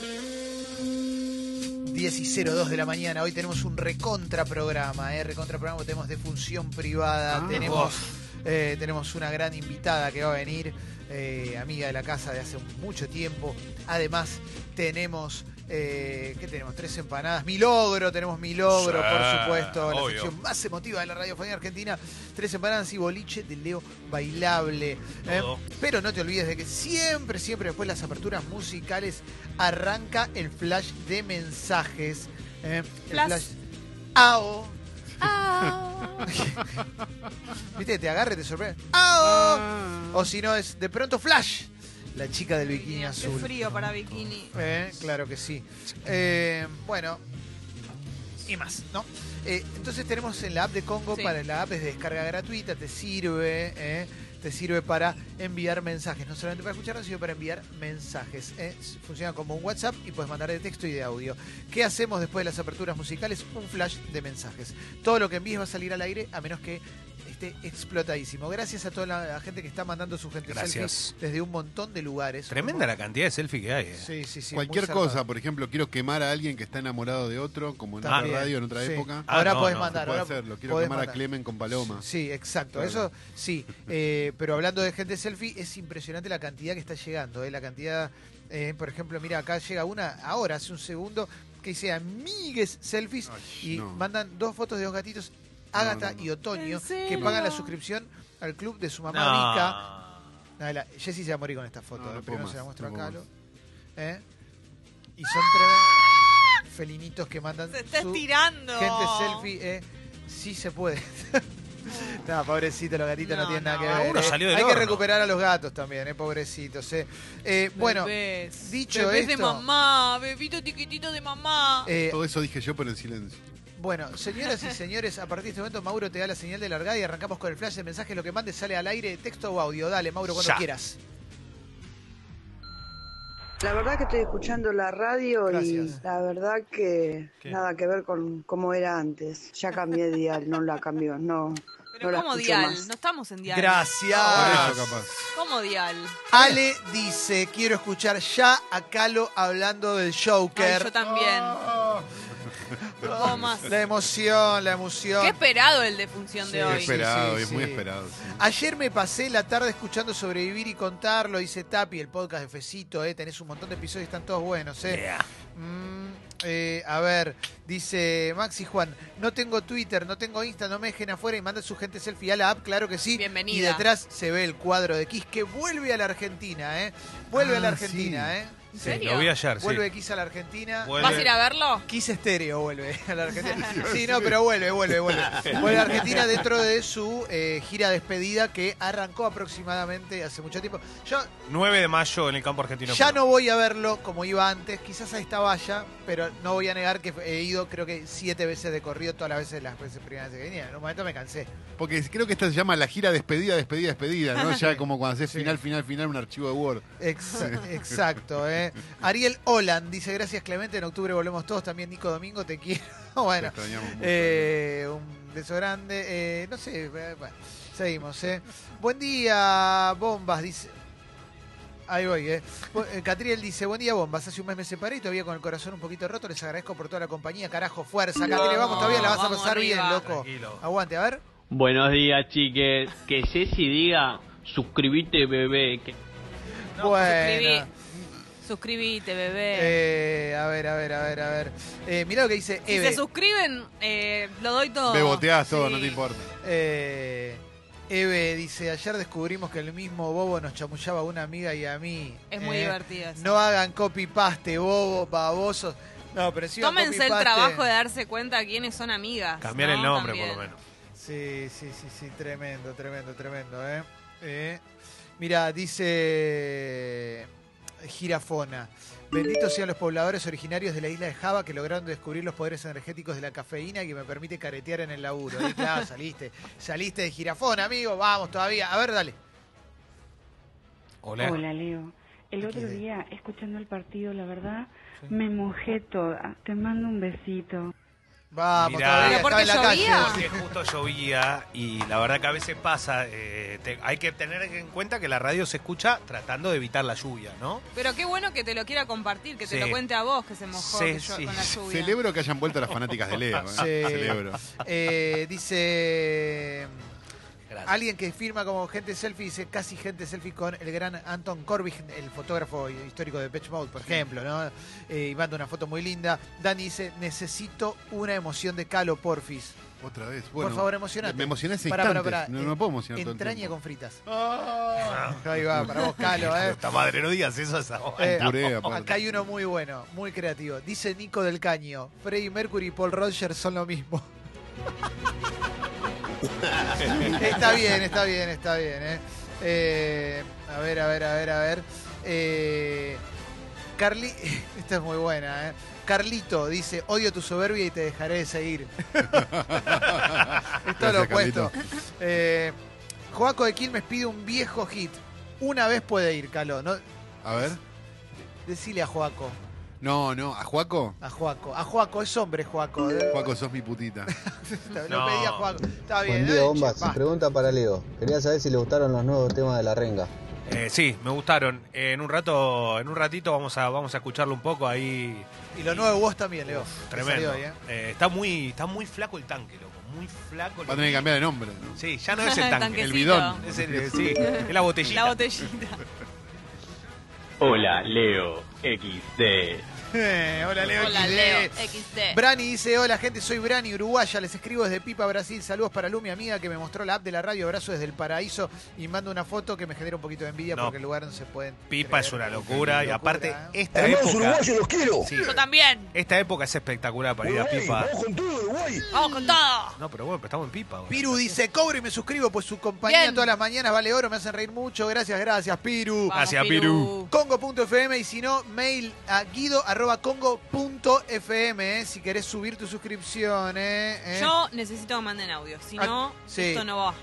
10:02 de la mañana. Hoy tenemos un recontraprograma, recontraprograma. Tenemos de función privada, tenemos una gran invitada que va a venir, amiga de la casa de hace mucho tiempo. Además tenemos, ¿qué tenemos? 3 empanadas. Tenemos mi logro, sí, por supuesto. La sección más emotiva de la radiofonía argentina. 3 empanadas y boliche de Leo Bailable. Pero no te olvides de que siempre, siempre después de las aperturas musicales arranca el flash de mensajes. El flash. ¡Ao! ¡Ao! Viste, te agarre, te sorprende. ¡Ao! O si no, es de pronto flash. La chica del bikini azul. Qué frío para bikini. Claro que sí. Bueno, y más, ¿no? Entonces tenemos en la app de Congo, sí. Para la app es de descarga gratuita, te sirve para enviar mensajes, no solamente para escucharnos, sino para enviar mensajes. Funciona como un WhatsApp y puedes mandar de texto y de audio. ¿Qué hacemos después de las aperturas musicales? Un flash de mensajes. Todo lo que envíes va a salir al aire, a menos que explotadísimo. Gracias a toda la gente que está mandando su gente selfies desde un montón de lugares. Tremenda la cantidad de selfies que hay. Sí, sí, sí. Cualquier cosa, por ejemplo, quiero quemar a alguien que está enamorado de otro, como en otra radio, en otra época. Ahora podés mandar. Puedo hacerlo. Quiero quemar a Clemen con Paloma. Sí, exacto. Claro. Eso sí. Pero hablando de gente selfie, es impresionante la cantidad que está llegando. La cantidad, por ejemplo, mira, acá llega una ahora, hace un segundo, que dice amigues selfies. Ay, y mandan 2 fotos de 2 gatitos. Ágata y Otoño, que pagan la suscripción al club de su mamá rica. Jessy se va a morir con esta foto. No, primero se la muestro acá. Y son tremendos felinitos que mandan. Se está estirando. Gente selfie. Sí se puede. No, pobrecito, los gatitos no tienen nada que ver. Uno salió del Hay horno. Que recuperar a los gatos también, pobrecitos. Bueno, dicho esto. Bebés de mamá, bebito chiquitito de mamá. Todo eso dije yo, pero en silencio. Bueno, señoras y señores, a partir de este momento Mauro te da la señal de largada y arrancamos con el flash de mensajes. Lo que mandes sale al aire, texto o audio. Dale, Mauro, cuando quieras. La verdad que estoy escuchando la radio. Gracias. Y la verdad que nada que ver con cómo era antes. Ya cambié dial, no la cambió, no. Pero no, ¿cómo dial? Más. No estamos en dial. Gracias. Por eso, capaz. ¿Cómo dial? Ale dice, quiero escuchar ya a Calo hablando del Joker. Ay, yo también. La emoción, la emoción. Qué esperado el de función de hoy. Esperado, es muy esperado. Sí. Ayer me pasé la tarde escuchando Sobrevivir y Contarlo, hice Tapi, el podcast de Fecito, tenés un montón de episodios, están todos buenos, a ver, dice Maxi Juan, no tengo Twitter, no tengo Insta, no me dejen afuera y manda su gente selfie a la app, claro que sí. Bienvenida. Y detrás se ve el cuadro de Kiss que vuelve a la Argentina, Vuelve a la Argentina, ¿En serio? Lo vi ayer, vuelve Kiss a la Argentina. ¿Vas a ir a verlo? Kiss Estéreo vuelve a la Argentina. Sí, no, pero vuelve. Vuelve a Argentina dentro de su gira despedida que arrancó aproximadamente hace mucho tiempo. Yo, 9 de mayo en el campo argentino. Ya no voy a verlo como iba antes, quizás a esta valla, pero no voy a negar que he ido creo que 7 veces de corrido, todas las veces primeras que venía. En un momento me cansé. Porque creo que esta se llama la gira despedida, ¿no? Ya como cuando haces final, un archivo de Word. Exacto, Ariel Holland dice, gracias Clemente, en octubre volvemos todos, también Nico Domingo, te quiero. Bueno, te extrañamos mucho, un beso grande, no sé, bueno, seguimos. Buen día, Bombas, dice. Ahí voy, Catriel dice, buen día, Bombas, hace un mes me separé y todavía con el corazón un poquito roto, les agradezco por toda la compañía, carajo, fuerza, Catriel, vamos, todavía la vas a pasar arriba. Bien, loco. Tranquilo. Aguante, a ver. Buenos días, chiques, que Ceci diga, suscribite, bebé. No, bueno. Suscribite, bebé. A ver. Mirá lo que dice Eve. Si se suscriben, lo doy todo. Beboteás todo, no te importa. Eve dice, ayer descubrimos que el mismo Bobo nos chamullaba a una amiga y a mí. Es muy divertido eso. No hagan copy-paste, Bobo, babosos. No, pero si tómense el trabajo de darse cuenta quiénes son amigas. Cambiar el nombre, también. Por lo menos. Sí, tremendo, Mirá, dice... Girafona. Benditos sean los pobladores originarios de la isla de Java que lograron descubrir los poderes energéticos de la cafeína que me permite caretear en el laburo. Y claro, saliste de Girafona, amigo. Vamos todavía. A ver, dale. Hola, Leo. El otro día, escuchando el partido, la verdad, me mojé toda. Te mando un besito. Vamos, mirá, porque en la llovía. Calle. Porque justo llovía y la verdad que a veces pasa. Hay que tener en cuenta que la radio se escucha tratando de evitar la lluvia, ¿no? Pero qué bueno que te lo quiera compartir, que te lo cuente a vos, que se mojó con la lluvia. Celebro que hayan vuelto las fanáticas de Leo. Celebro. Dice... Gracias. Alguien que firma como gente selfie, dice casi gente selfie con el gran Anton Corbijn, el fotógrafo histórico de Depeche Mode, por ejemplo, ¿no? Y manda una foto muy linda. Dani dice, necesito una emoción de Calo, porfis. Otra vez, bueno. Por favor, emocionate. Me emocioné ese instante. No me puedo emocionar todo el tiempo. Entraña con fritas. Oh. Ahí va, para vos, Calo, ¿eh? Esta madre, no digas eso. Acá hay uno muy bueno, muy creativo. Dice Nico del Caño, Freddie Mercury y Paul Rodgers son lo mismo. Está bien. A ver. Esta es muy buena, ¿eh? Carlito dice, odio tu soberbia y te dejaré de seguir. Esto lo opuesto. Joaco de Quilmes pide un viejo hit. Una vez puede ir, Caló, ¿no? A ver. Decile a Joaco. No, ¿a Joaco? A Joaco, es hombre, Joaco. Joaco, sos mi putita. Lo pedí a Joaco. Está bien. Buen día, bombas. Pregunta para Leo. Quería saber si le gustaron los nuevos temas de La Renga. Sí, me gustaron. En un ratito vamos a escucharlo un poco ahí. Y lo nuevo de WOS también, Leo. Tremendo. Hoy, está muy flaco el tanque, loco. Muy flaco. Va a tener que cambiar de nombre, ¿no? Sí, ya no es el tanque. El bidón. Es la botellita. La botellita. Hola, Leo XD. Hola, Leo XD. Brani dice, hola gente, soy Brani, uruguaya. Les escribo desde Pipa, Brasil. Saludos para Lu, mi amiga, que me mostró la app de la radio. Abrazo desde el paraíso. Y mando una foto que me genera un poquito de envidia porque el lugar no se pueden Pipa creer, es una locura. Y aparte, esta época... uruguayos los quiero. Sí, yo también. Esta época es espectacular para Uruguay, ir a Pipa. Vamos con todo, Uruguay. Vamos con todo. No, pero bueno, pero estamos en Pipa. Bueno. Piru dice, cobro y me suscribo, pues su compañía todas las mañanas vale oro. Me hacen reír mucho. Gracias, Piru. Gracias, Piru. Congo.fm y si no, mail a guido@congo.fm si querés subir tu suscripción. Yo necesito que manden audio, si no, esto no va.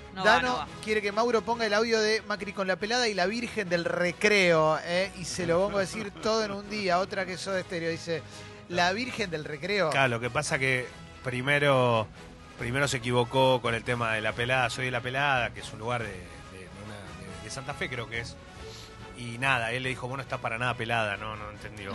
Quiere que Mauro ponga el audio de Macri con la pelada y la virgen del recreo, y se lo pongo a decir todo en un día. Otra que Soda Estéreo dice, la virgen del recreo. Claro, lo que pasa que primero se equivocó con el tema de la pelada, soy de la pelada, que es un lugar de Santa Fe, creo que es. Y nada, él le dijo, vos no estás para nada pelada, no entendió.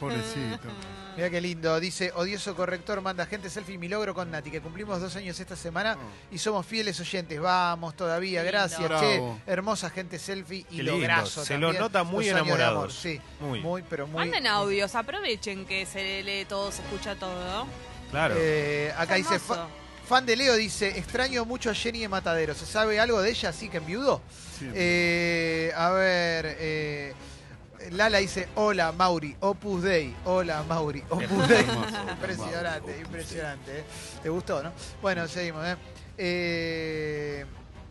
Pobrecito. Mira qué lindo, dice, odioso corrector, manda gente selfie, mi logro con Nati, que cumplimos 2 años esta semana y somos fieles oyentes, vamos todavía, gracias, che, hermosa gente selfie y lograzo. Se también. Lo nota muy enamorado. Sí, muy. Manden audios, aprovechen que se lee todo, se escucha todo. Claro. Acá dice, fan de Leo dice, extraño mucho a Jenny de Matadero. ¿Se sabe algo de ella así que enviudó? Lala dice, hola Mauri, Opus Dei. Hola Mauri, Opus Dei. Impresionante. ¿Te gustó, no? Bueno, seguimos.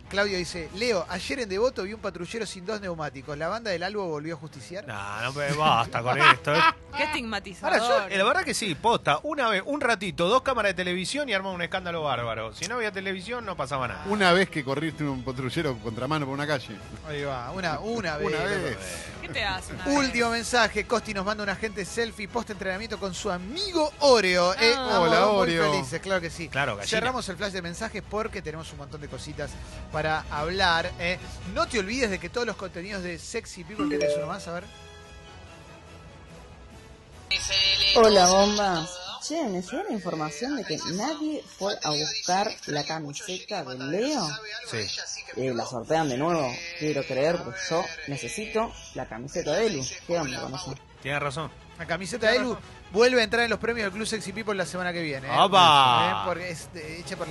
Claudio dice, Leo, ayer en Devoto vi un patrullero sin 2 neumáticos. ¿La banda del Albo volvió a justiciar? No me basta con esto. Qué estigmatizador. Ahora, yo, la verdad que sí, posta. Una vez, un ratito, 2 cámaras de televisión y armamos un escándalo bárbaro. Si no había televisión, no pasaba nada. Una vez que corriste un patrullero contramano por una calle. Ahí va, una vez. ¿Qué te hace? Último mensaje. Costi nos manda una gente selfie post-entrenamiento con su amigo Oreo. Hola, Oreo. Muy felices, claro que sí. Claro, cerramos el flash de mensajes porque tenemos un montón de cositas para hablar. No te olvides de que todos los contenidos de Sexy People, que tenés uno más, a ver. Hola, bombas. Che, me llegó la información de que nadie fue a buscar la camiseta de Leo. Sí. La sortean de nuevo. Quiero creer, porque yo necesito la camiseta de Elu. ¿Qué onda con eso? Tienes razón. La camiseta de Elu vuelve a entrar en los premios del Club Sexy People la semana que viene. ¡Apa! Porque es hecha por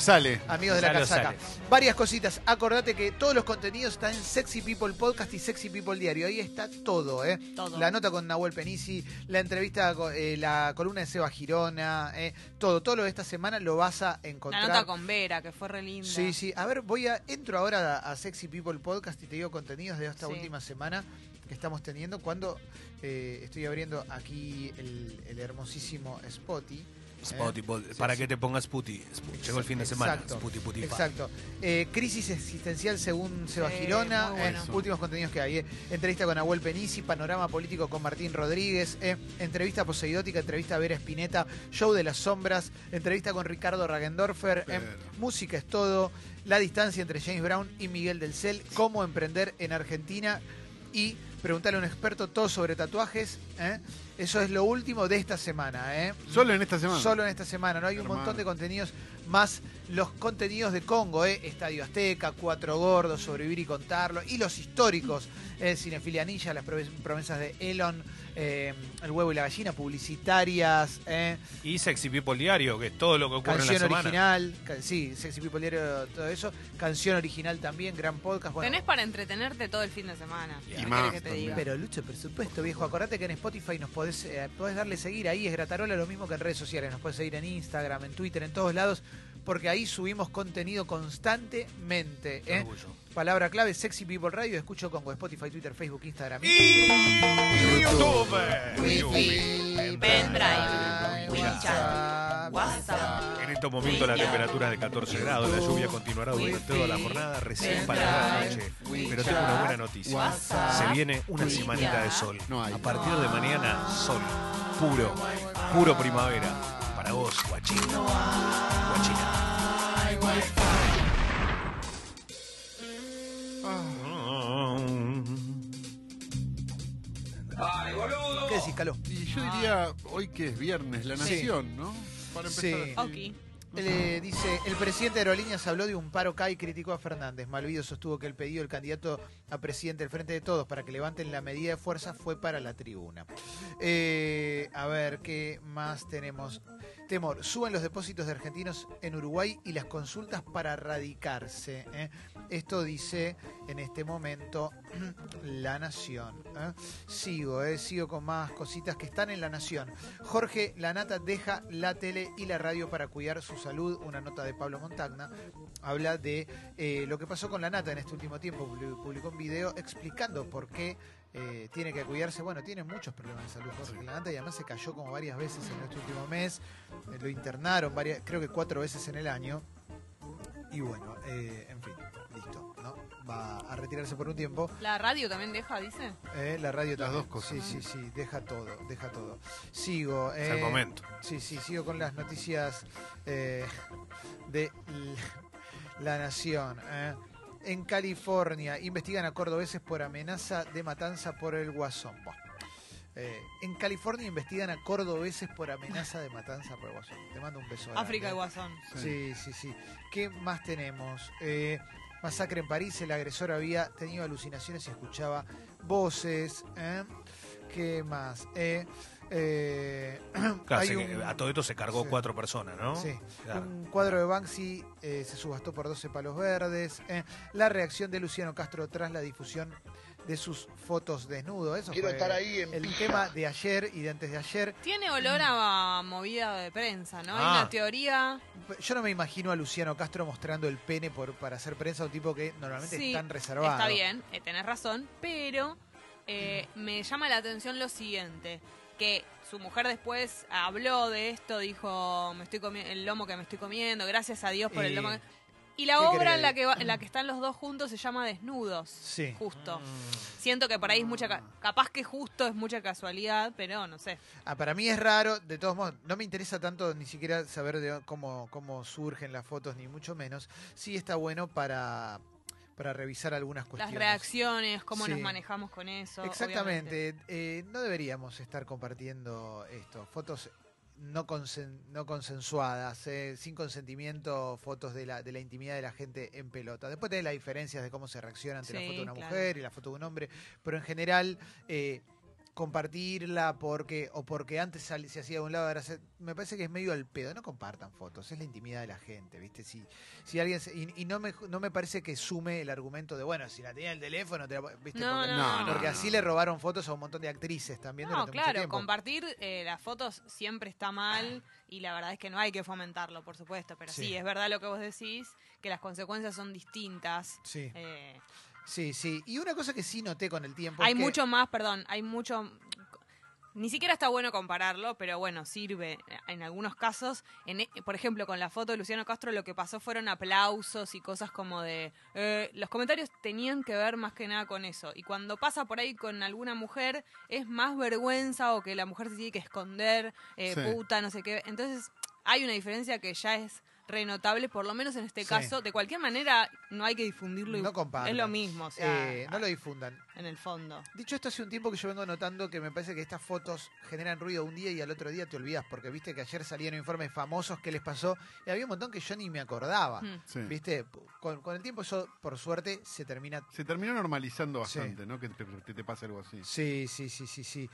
sale. Amigos de la casaca. Varias cositas. Acordate que todos los contenidos están en Sexy People Podcast y Sexy People Diario. Ahí está todo, todo. La nota con Nahuel Penisi, la entrevista, la columna de Seba Girona, todo lo de esta semana lo vas a encontrar. La nota con Vera, que fue re linda. Sí. A ver, entro ahora a Sexy People Podcast y te digo contenidos de esta última semana que estamos teniendo. Cuando estoy abriendo aquí el hermosísimo Spotify, Spotify, para que te pongas puti. Llegó el fin de semana. Exacto. Puti, exacto. Crisis existencial según Seba Girona. Bueno. Últimos contenidos que hay. Entrevista con Nahuel Penisi, panorama político con Martín Rodríguez, entrevista poseidótica, entrevista a Vera Spinetta, show de las sombras, entrevista con Ricardo Ragendorfer, música es todo, la distancia entre James Brown y Miguel del Cel, cómo emprender en Argentina y preguntarle a un experto todo sobre tatuajes, Eso es lo último de esta semana, Solo en esta semana. Solo en esta semana, ¿no? Hay un montón de contenidos más, los contenidos de Congo, Estadio Azteca, Cuatro Gordos, Sobrevivir y Contarlo, y los históricos, Cinefilianilla, las promesas de Elon, El Huevo y la Gallina, Publicitarias. Y Sexy People Diario, que es todo lo que ocurre en la semana. Canción original, sí, Sexy People Diario, todo eso. Canción original también, gran podcast. Bueno, tenés para entretenerte todo el fin de semana. Y más. Pero Lucho, por supuesto, viejo, acordate que en Spotify nos podés darle seguir, ahí es Gratarola, lo mismo que en redes sociales, nos podés seguir en Instagram, en Twitter, en todos lados, porque ahí subimos contenido constantemente. Palabra clave, Sexy People Radio, escucho Congo, Spotify, Twitter, Facebook, Instagram y YouTube. Wi-Fi, pendrive, WeChat, WhatsApp. En estos momentos la temperatura es de 14 grados, la lluvia continuará durante toda la jornada, recién para la noche. Pero tengo una buena noticia. Se viene una semanita de sol. A partir de mañana, sol. Puro, puro primavera. Para vos, guachín, guachina. Ay, boludo. ¿Qué decís, Caló? Y yo diría, hoy que es viernes, La Nación, ¿no? Para empezar. Sí. Okay. Dice, el presidente de Aerolíneas habló de un paro CAI y criticó a Fernández. Malvido sostuvo que el pedido del candidato a presidente del Frente de Todos para que levanten la medida de fuerza fue para la tribuna. A ver, ¿qué más tenemos? Temor, suben los depósitos de argentinos en Uruguay y las consultas para radicarse. Esto dice en este momento La Nación. Sigo con más cositas que están en La Nación. Jorge Lanata deja la tele y la radio para cuidar su salud. Una nota de Pablo Montagna habla de lo que pasó con Lanata en este último tiempo. Publicó un video explicando por qué tiene que cuidarse. Bueno, tiene muchos problemas de salud Jorge Lanata, y además se cayó como varias veces en este último mes. Lo internaron creo que 4 veces en el año. Y bueno, en fin, listo, ¿no? Va a retirarse por un tiempo. ¿La radio también deja, dice? La radio también. Las dos cosas. Sí, deja todo. Sigo. Es el momento. Sí, sigo con las noticias de La Nación. En California investigan a cordobeses por amenaza de matanza por el Guasón. En California investigan a cordobeses por amenaza de matanza por el Guasón. Te mando un beso. África y Guasón. Sí. ¿Qué más tenemos? Masacre en París. El agresor había tenido alucinaciones y escuchaba voces. ¿Qué más? A todo esto se cargó 4 personas, ¿no? Sí. Claro. Un cuadro de Banksy se subastó por 12 palos verdes. La reacción de Luciano Castro tras la difusión de sus fotos desnudo. Eso quiero estar ahí en el pija. Tema de ayer y de antes de ayer. Tiene olor a movida de prensa, ¿no? Hay una teoría. Yo no me imagino a Luciano Castro mostrando el pene para hacer prensa, un tipo que normalmente es tan reservado. Está bien, tenés razón, pero me llama la atención lo siguiente, que su mujer después habló de esto, dijo, me estoy el lomo que me estoy comiendo, gracias a Dios por el lomo. Y la obra en la que están los dos juntos se llama Desnudos. Sí. Justo. Siento que por ahí es mucha... Capaz que justo es mucha casualidad, pero no sé. Para mí es raro. De todos modos, no me interesa tanto ni siquiera saber de cómo surgen las fotos, ni mucho menos. Sí está bueno para revisar algunas cuestiones. Las reacciones, cómo nos manejamos con eso. Exactamente. No deberíamos estar compartiendo esto. Fotos... No consensuadas, sin consentimiento, fotos de la intimidad de la gente en pelota. Después tenés las diferencias de cómo se reacciona ante la foto de una mujer y la foto de un hombre, pero en general compartirla porque antes se hacía de un lado, ahora me parece que es medio al pedo. No compartan fotos, es la intimidad de la gente, ¿viste? Si alguien no me parece que sume el argumento de, bueno, si la tenía en el teléfono, ¿viste? No, porque así le robaron fotos a un montón de actrices también. No, claro, compartir las fotos siempre está mal y la verdad es que no hay que fomentarlo, por supuesto, pero sí es verdad lo que vos decís, que las consecuencias son distintas. Sí. Sí, y una cosa que sí noté con el tiempo... Hay mucho más, Ni siquiera está bueno compararlo, pero bueno, sirve en algunos casos. Por ejemplo, con la foto de Luciano Castro lo que pasó fueron aplausos y cosas como de... los comentarios tenían que ver más que nada con eso. Y cuando pasa por ahí con alguna mujer, es más vergüenza o que la mujer se tiene que esconder, sí. Puta, no sé qué. Entonces hay una diferencia que ya es renotable, por lo menos en este caso. De cualquier manera, no hay que difundirlo. No compartan. Es lo mismo. O sea, no lo difundan. En el fondo. Dicho esto, hace un tiempo que yo vengo notando que me parece que estas fotos generan ruido un día y al otro día te olvidas, porque viste que ayer salían informes famosos que les pasó y había un montón que yo ni me acordaba. Viste, con el tiempo eso, por suerte, se termina... Se terminó normalizando bastante, ¿no? Que te pase algo así. Sí.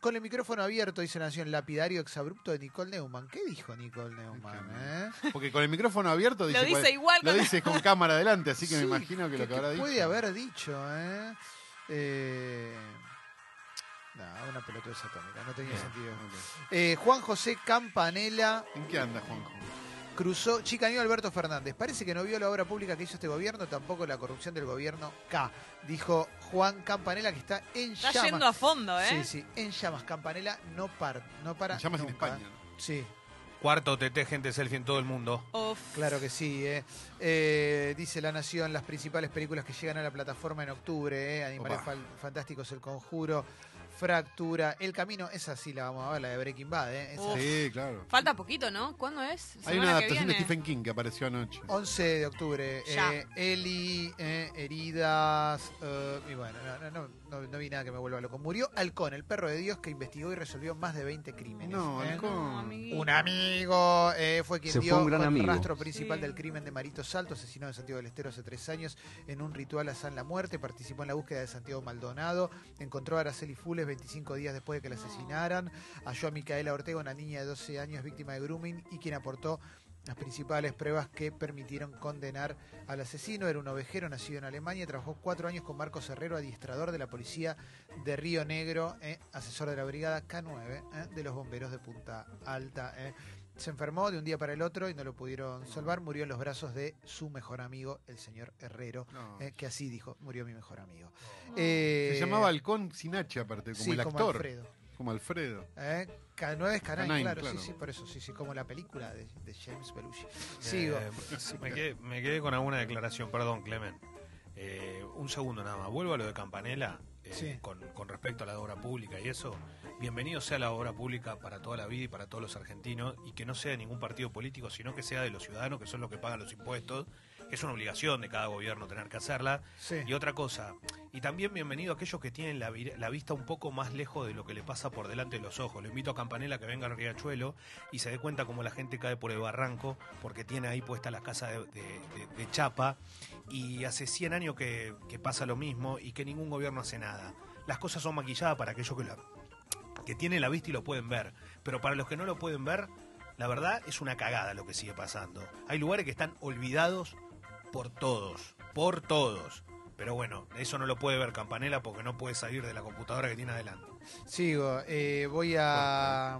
Con el micrófono abierto, dice La Nación, lapidario exabrupto de Nicole Neumann. ¿Qué dijo Nicole Neumann, Porque con el micrófono abierto dice, lo dice con cámara adelante, así que sí, me imagino que lo que habrá dicho. Puede haber dicho, una pelotudez atómica, no tenía sentido. Juan José Campanella. ¿En qué anda, Juanjo? Cruzó, chicaneó a Alberto Fernández. Parece que no vio la obra pública que hizo este gobierno, tampoco la corrupción del gobierno K. Dijo Juan Campanella, que está en llamas. Está yendo a fondo, Sí, en llamas. Campanella no para. En llamas nunca. En España, ¿no? Sí. Cuarto TT, gente selfie en todo el mundo. Claro que sí, dice La Nación, las principales películas que llegan a la plataforma en octubre, Animales Fantásticos, El Conjuro, Fractura, El Camino, esa sí la vamos a ver, la de Breaking Bad, Sí, claro. Falta poquito, ¿no? ¿Cuándo es? Hay una adaptación de Stephen King que apareció anoche. 11 de octubre. Eli, heridas, y bueno, no vi nada que me vuelva loco. Murió Halcón, el perro de Dios que investigó y resolvió más de 20 crímenes. No, Halcón. Un amigo, fue quien dio el rastro principal del crimen de Marito Salto, asesinado en Santiago del Estero hace 3 años en un ritual a San La Muerte. Participó en la búsqueda de Santiago Maldonado, encontró a Araceli Fules 25 días después de que la asesinaran, halló a Micaela Ortega, una niña de 12 años víctima de grooming y quien aportó las principales pruebas que permitieron condenar al asesino. Era un ovejero nacido en Alemania, trabajó 4 años con Marcos Herrero, adiestrador de la policía de Río Negro, asesor de la brigada K9 de los bomberos de Punta Alta. Se enfermó de un día para el otro y no lo pudieron salvar. Murió en los brazos de su mejor amigo, el señor Herrero, que así dijo, murió mi mejor amigo. Se llamaba Halcón sin H, aparte, como el actor. Como Alfredo. K9 es Canine, claro. Sí, por eso, como la película de James Belushi. Sigo. Me quedé con alguna declaración, perdón, Clemen. Un segundo nada más, vuelvo a lo de Campanella. Con respecto a la obra pública y eso, bienvenido sea la obra pública para toda la vida y para todos los argentinos, y que no sea de ningún partido político, sino que sea de los ciudadanos, que son los que pagan los impuestos. Es una obligación de cada gobierno tener que hacerla. Y otra cosa, y también bienvenido a aquellos que tienen la vista un poco más lejos de lo que le pasa por delante de los ojos. Lo invito a Campanella que venga al Riachuelo y se dé cuenta cómo la gente cae por el barranco, porque tiene ahí puesta la casa de chapa, y hace 100 años que pasa lo mismo y que ningún gobierno hace nada. Las cosas son maquilladas para aquellos que tienen la vista y lo pueden ver, pero para los que no lo pueden ver, la verdad es una cagada lo que sigue pasando. Hay lugares que están olvidados por todos. Pero bueno, eso no lo puede ver Campanella porque no puede salir de la computadora que tiene adelante. Sigo, voy a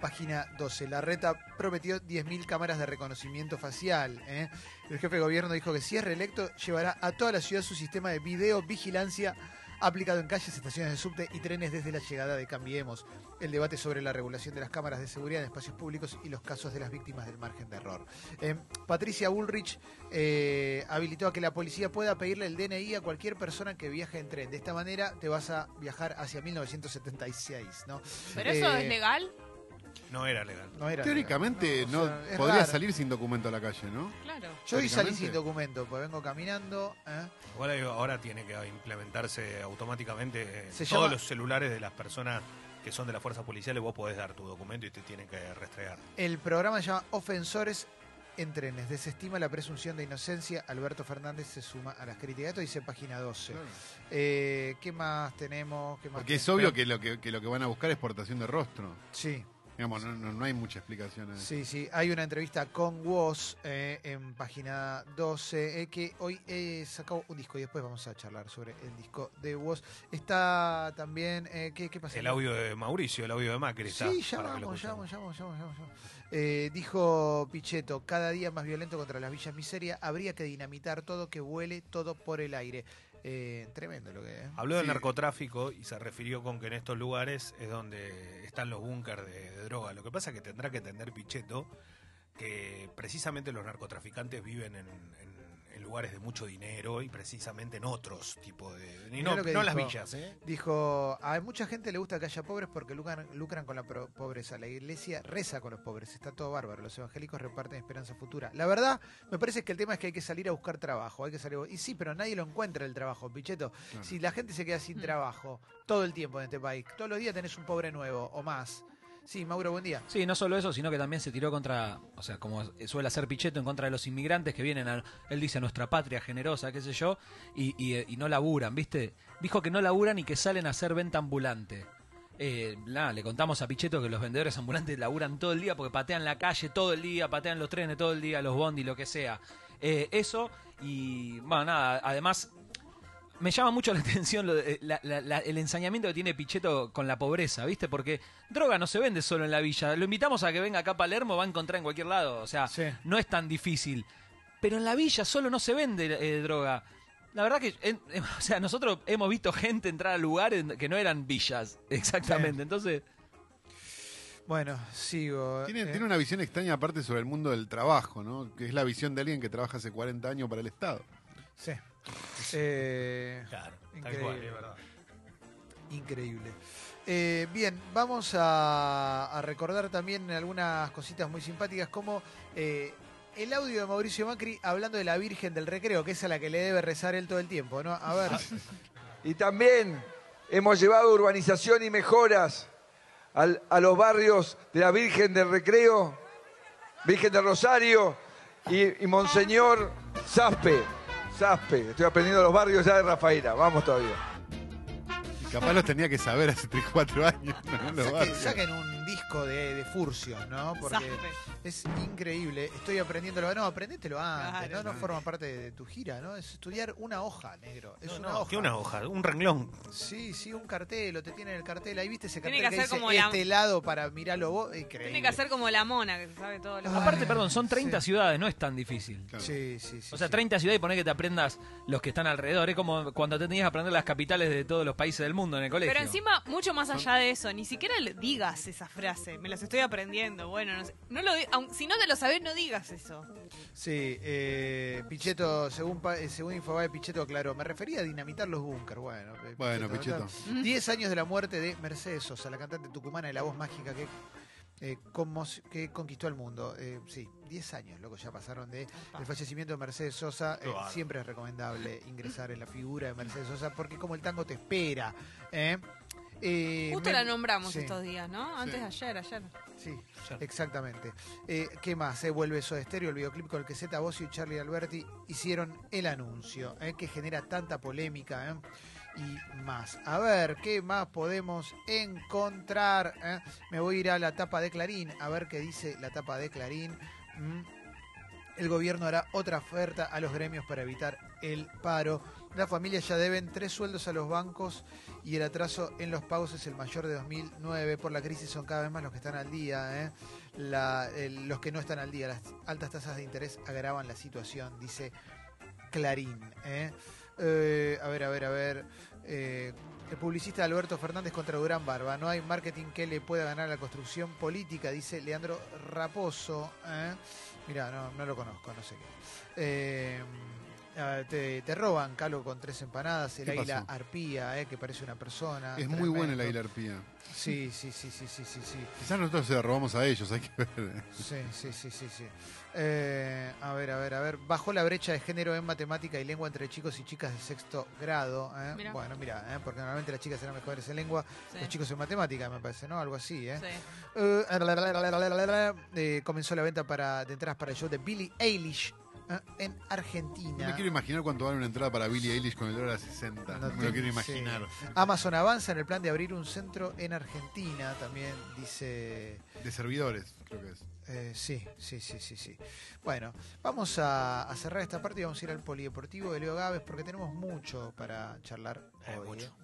página 12. La Reta prometió 10.000 cámaras de reconocimiento facial. El jefe de gobierno dijo que si es reelecto llevará a toda la ciudad su sistema de videovigilancia aplicado en calles, estaciones de subte y trenes desde la llegada de Cambiemos. El debate sobre la regulación de las cámaras de seguridad en espacios públicos y los casos de las víctimas del margen de error. Patricia Bullrich habilitó a que la policía pueda pedirle el DNI a cualquier persona que viaje en tren. De esta manera te vas a viajar hacia 1976, ¿no? ¿Pero eso es legal? No era legal. Teóricamente no podría salir sin documento a la calle, ¿no? Claro. Yo hoy salí sin documento, pues vengo caminando. Ahora tiene que implementarse automáticamente todos los celulares de las personas que son de las fuerzas policiales. Vos podés dar tu documento y te tienen que rastrear. El programa se llama Ofensores en Trenes. Desestima la presunción de inocencia. Alberto Fernández se suma a las críticas. Esto dice página 12. Claro. ¿Qué más tenemos? Porque es obvio que lo que van a buscar es portación de rostro. Sí. Digamos, no hay mucha explicación ahí. Sí, hay una entrevista con WOS en página 12, que hoy he sacado un disco y después vamos a charlar sobre el disco de WOS. Está también, ¿qué pasa? El audio de Mauricio, el audio de Macri. Sí, ya vamos. Dijo Pichetto, cada día más violento contra las villas miseria, habría que dinamitar todo, que vuele todo por el aire. Tremendo lo que es. Habló del narcotráfico y se refirió con que en estos lugares es donde están los búnkers de droga. Lo que pasa es que tendrá que entender Pichetto que precisamente los narcotraficantes viven en lugares de mucho dinero y precisamente en otros tipos de... No las villas, ¿eh? Dijo, a mucha gente le gusta que haya pobres porque lucran con la pobreza. La iglesia reza con los pobres, está todo bárbaro. Los evangélicos reparten esperanza futura. La verdad, me parece que el tema es que hay que salir a buscar trabajo. Hay que salir... Y sí, pero nadie lo encuentra el trabajo, Pichetto. Claro. Si la gente se queda sin trabajo todo el tiempo en este país, todos los días tenés un pobre nuevo o más. Sí, Mauro, buen día. Sí, no solo eso, sino que también se tiró contra, o sea, como suele hacer Pichetto, en contra de los inmigrantes que vienen a, él dice, a nuestra patria generosa, qué sé yo, y no laburan, ¿viste? Dijo que no laburan y que salen a hacer venta ambulante. Nada, le contamos a Pichetto que los vendedores ambulantes laburan todo el día porque patean la calle todo el día, patean los trenes todo el día, los bondis, lo que sea. Eso, y bueno, nada, además... Me llama mucho la atención el ensañamiento que tiene Pichetto con la pobreza, ¿viste? Porque droga no se vende solo en la villa. Lo invitamos a que venga acá a Palermo, va a encontrar en cualquier lado. O sea, sí, no es tan difícil. Pero en la villa solo no se vende droga. La verdad que o sea, nosotros hemos visto gente entrar a lugares que no eran villas, exactamente. Sí. Entonces... Bueno, sigo. Tiene una visión extraña aparte sobre el mundo del trabajo, ¿no? Que es la visión de alguien que trabaja hace 40 años para el Estado. Sí. Claro, increíble, tal cual, es verdad. Increíble. Bien, vamos a recordar también algunas cositas muy simpáticas como el audio de Mauricio Macri hablando de la Virgen del Recreo, que es a la que le debe rezar él todo el tiempo, ¿no? A ver. Y también hemos llevado urbanización y mejoras a los barrios de la Virgen del Recreo, Virgen del Rosario y Monseñor Saspe, estoy aprendiendo los barrios ya de Rafaela, vamos todavía. Y capaz los tenía que saber hace 3, 4 años. ¿No? Saquen un disco de Furcio, ¿no? Porque Saspe es increíble, estoy aprendiéndolo. No, aprendételo antes, claro, no forma parte de tu gira, ¿no? Es estudiar una hoja, negro. Es una hoja. ¿Qué una hoja? Un renglón. Sí, un cartel, o te tienen el cartel. Ahí viste ese cartel que dice como este lado para mirarlo vos. Increíble. Tiene que hacer como la mona, que se sabe todo. Aparte, perdón, son 30 ciudades, no es tan difícil. Claro. Sí. O sea, 30 ciudades y poner que te aprendas los que están alrededor. Es como cuando te tenías que aprender las capitales de todos los países del mundo en el colegio. Pero encima, mucho más allá de eso, ni siquiera digas esa frase. Me las estoy aprendiendo. Bueno, no sé. No lo digo. Si no te lo sabés, no digas eso. Sí, Pichetto, según Infobae, Pichetto aclaró, me refería a dinamitar los búnker. Bueno, Pichetto. 10 años de la muerte de Mercedes Sosa, la cantante tucumana y la voz mágica que conquistó el mundo. Sí, 10 años, loco, ya pasaron del fallecimiento de Mercedes Sosa. Siempre es recomendable ingresar en la figura de Mercedes Sosa, porque como el tango te espera, justo la nombramos estos días, ¿no? Antes de ayer. Sí, exactamente. ¿Qué más? Vuelve Soda Stereo, el videoclip con el que Zeta Bosio y Charlie Alberti hicieron el anuncio, que genera tanta polémica, y más. A ver, ¿qué más podemos encontrar? Me voy a ir a la tapa de Clarín, a ver qué dice la tapa de Clarín. El gobierno hará otra oferta a los gremios para evitar el paro. Las familias ya deben 3 sueldos a los bancos y el atraso en los pagos es el mayor de 2009. Por la crisis son cada vez más los que están al día. Los que no están al día. Las altas tasas de interés agravan la situación, dice Clarín. A ver. El publicista Alberto Fernández contra Durán Barba. No hay marketing que le pueda ganar a la construcción política, dice Leandro Raposo. Mirá, no lo conozco, no sé qué. Te roban, Calo, con 3 empanadas. El águila arpía, que parece una persona. Es tremendo. Muy bueno el águila arpía. Sí. Quizás nosotros se la robamos a ellos, hay que ver. Sí. A ver. Bajó la brecha de género en matemática y lengua entre chicos y chicas de 6º grado. Mirá. Bueno, mira, porque normalmente las chicas eran mejores en lengua, los chicos en matemática, me parece, ¿no? Algo así, ¿eh? Sí. Comenzó la venta de entradas para el show de Billie Eilish en Argentina. No me quiero imaginar cuánto vale una entrada para Billie Eilish con el dólar a 60. No me lo quiero imaginar. Sí. Amazon avanza en el plan de abrir un centro en Argentina, también dice... De servidores, creo que es. Sí. Bueno, vamos a cerrar esta parte y vamos a ir al polideportivo de Leo Gávez porque tenemos mucho para charlar hoy. Mucho.